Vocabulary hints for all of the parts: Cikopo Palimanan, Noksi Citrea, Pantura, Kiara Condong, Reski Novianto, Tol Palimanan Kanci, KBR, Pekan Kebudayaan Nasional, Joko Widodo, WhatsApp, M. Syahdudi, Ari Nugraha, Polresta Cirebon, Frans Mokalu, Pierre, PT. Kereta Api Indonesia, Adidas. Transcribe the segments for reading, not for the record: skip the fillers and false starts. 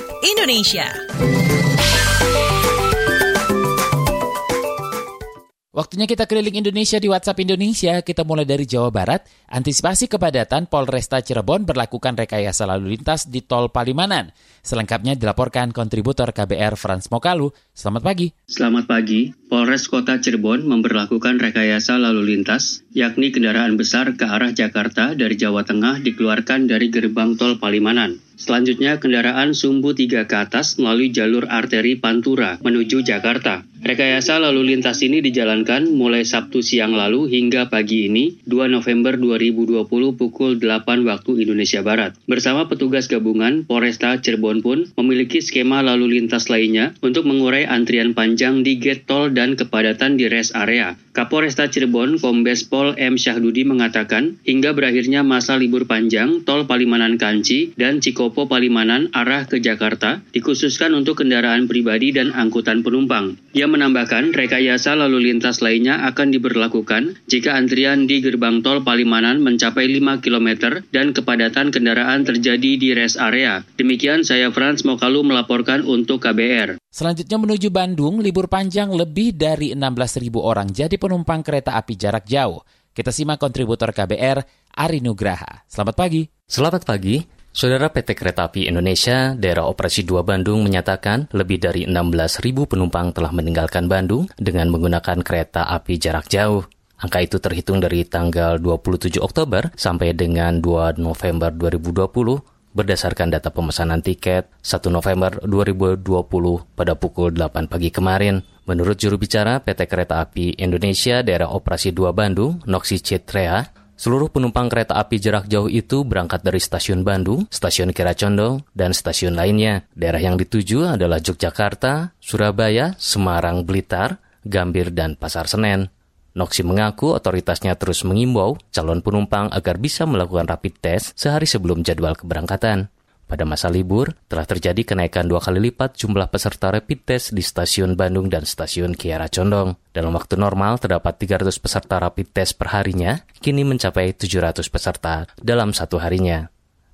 Startup Indonesia. Waktunya kita keliling Indonesia di WhatsApp Indonesia. Kita mulai dari Jawa Barat. Antisipasi kepadatan, Polresta Cirebon berlakukan rekayasa lalu lintas di Tol Palimanan. Selengkapnya dilaporkan kontributor KBR Frans Mokalu. Selamat pagi. Selamat pagi. Polres Kota Cirebon memberlakukan rekayasa lalu lintas, yakni kendaraan besar ke arah Jakarta dari Jawa Tengah dikeluarkan dari gerbang Tol Palimanan. Selanjutnya, kendaraan sumbu 3 ke atas melalui jalur arteri Pantura menuju Jakarta. Rekayasa lalu lintas ini dijalankan mulai Sabtu siang lalu hingga pagi ini, 2 November 2020 pukul 8 waktu Indonesia Barat. Bersama petugas gabungan, Polresta Cirebon pun memiliki skema lalu lintas lainnya untuk mengurai antrian panjang di gate tol dan kepadatan di rest area. Kapolresta Cirebon, Kombes Pol M. Syahdudi mengatakan, hingga berakhirnya masa libur panjang, Tol Palimanan Kanci dan Cikopo Palimanan arah ke Jakarta dikhususkan untuk kendaraan pribadi dan angkutan penumpang. Dia menambahkan, rekayasa lalu lintas lainnya akan diberlakukan jika antrian di gerbang Tol Palimanan mencapai 5 km dan kepadatan kendaraan terjadi di rest area. Demikian saya Frans Mokalu melaporkan untuk KBR. Selanjutnya menuju Bandung, libur panjang lebih dari 16.000 orang jadi penumpang kereta api jarak jauh. Kita simak kontributor KBR, Ari Nugraha. Selamat pagi. Selamat pagi. Saudara, PT. Kereta Api Indonesia, Daerah Operasi 2 Bandung menyatakan lebih dari 16.000 penumpang telah meninggalkan Bandung dengan menggunakan kereta api jarak jauh. Angka itu terhitung dari tanggal 27 Oktober sampai dengan 2 November 2020. Berdasarkan data pemesanan tiket 1 November 2020 pada pukul 8 pagi kemarin. Menurut juru bicara PT. Kereta Api Indonesia Daerah Operasi 2 Bandung, Noksi Citrea, seluruh penumpang kereta api jarak jauh itu berangkat dari stasiun Bandung, stasiun Kiara Condong, dan stasiun lainnya. Daerah yang dituju adalah Yogyakarta, Surabaya, Semarang, Blitar, Gambir, dan Pasar Senen. Noksi mengaku otoritasnya terus mengimbau calon penumpang agar bisa melakukan rapid test sehari sebelum jadwal keberangkatan. Pada masa libur, telah terjadi kenaikan 2 kali lipat jumlah peserta rapid test di stasiun Bandung dan stasiun Kiara Condong. Dalam waktu normal, terdapat 300 peserta rapid test perharinya, kini mencapai 700 peserta dalam satu harinya.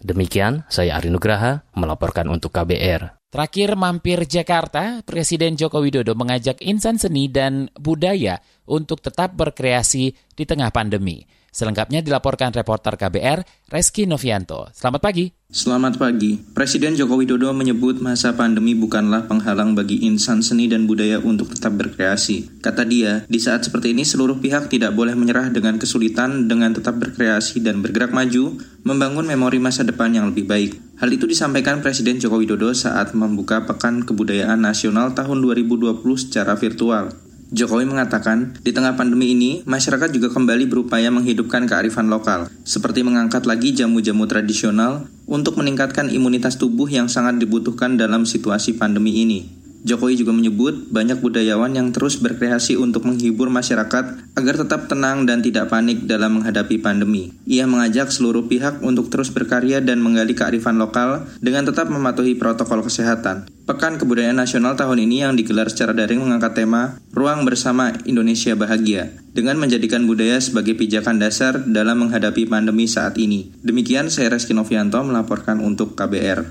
Demikian, saya Ari Nugraha melaporkan untuk KBR. Terakhir mampir Jakarta, Presiden Joko Widodo mengajak insan seni dan budaya untuk tetap berkreasi di tengah pandemi. Selengkapnya dilaporkan reporter KBR, Reski Novianto. Selamat pagi. Selamat pagi. Presiden Joko Widodo menyebut masa pandemi bukanlah penghalang bagi insan seni dan budaya untuk tetap berkreasi. Kata dia, di saat seperti ini seluruh pihak tidak boleh menyerah dengan kesulitan dengan tetap berkreasi dan bergerak maju, membangun memori masa depan yang lebih baik. Hal itu disampaikan Presiden Joko Widodo saat membuka Pekan Kebudayaan Nasional tahun 2020 secara virtual. Jokowi mengatakan, di tengah pandemi ini, masyarakat juga kembali berupaya menghidupkan kearifan lokal, seperti mengangkat lagi jamu-jamu tradisional untuk meningkatkan imunitas tubuh yang sangat dibutuhkan dalam situasi pandemi ini. Jokowi juga menyebut, banyak budayawan yang terus berkreasi untuk menghibur masyarakat agar tetap tenang dan tidak panik dalam menghadapi pandemi. Ia mengajak seluruh pihak untuk terus berkarya dan menggali kearifan lokal dengan tetap mematuhi protokol kesehatan. Pekan Kebudayaan Nasional tahun ini yang digelar secara daring mengangkat tema Ruang Bersama Indonesia Bahagia dengan menjadikan budaya sebagai pijakan dasar dalam menghadapi pandemi saat ini. Demikian saya Reski Novianto melaporkan untuk KBR.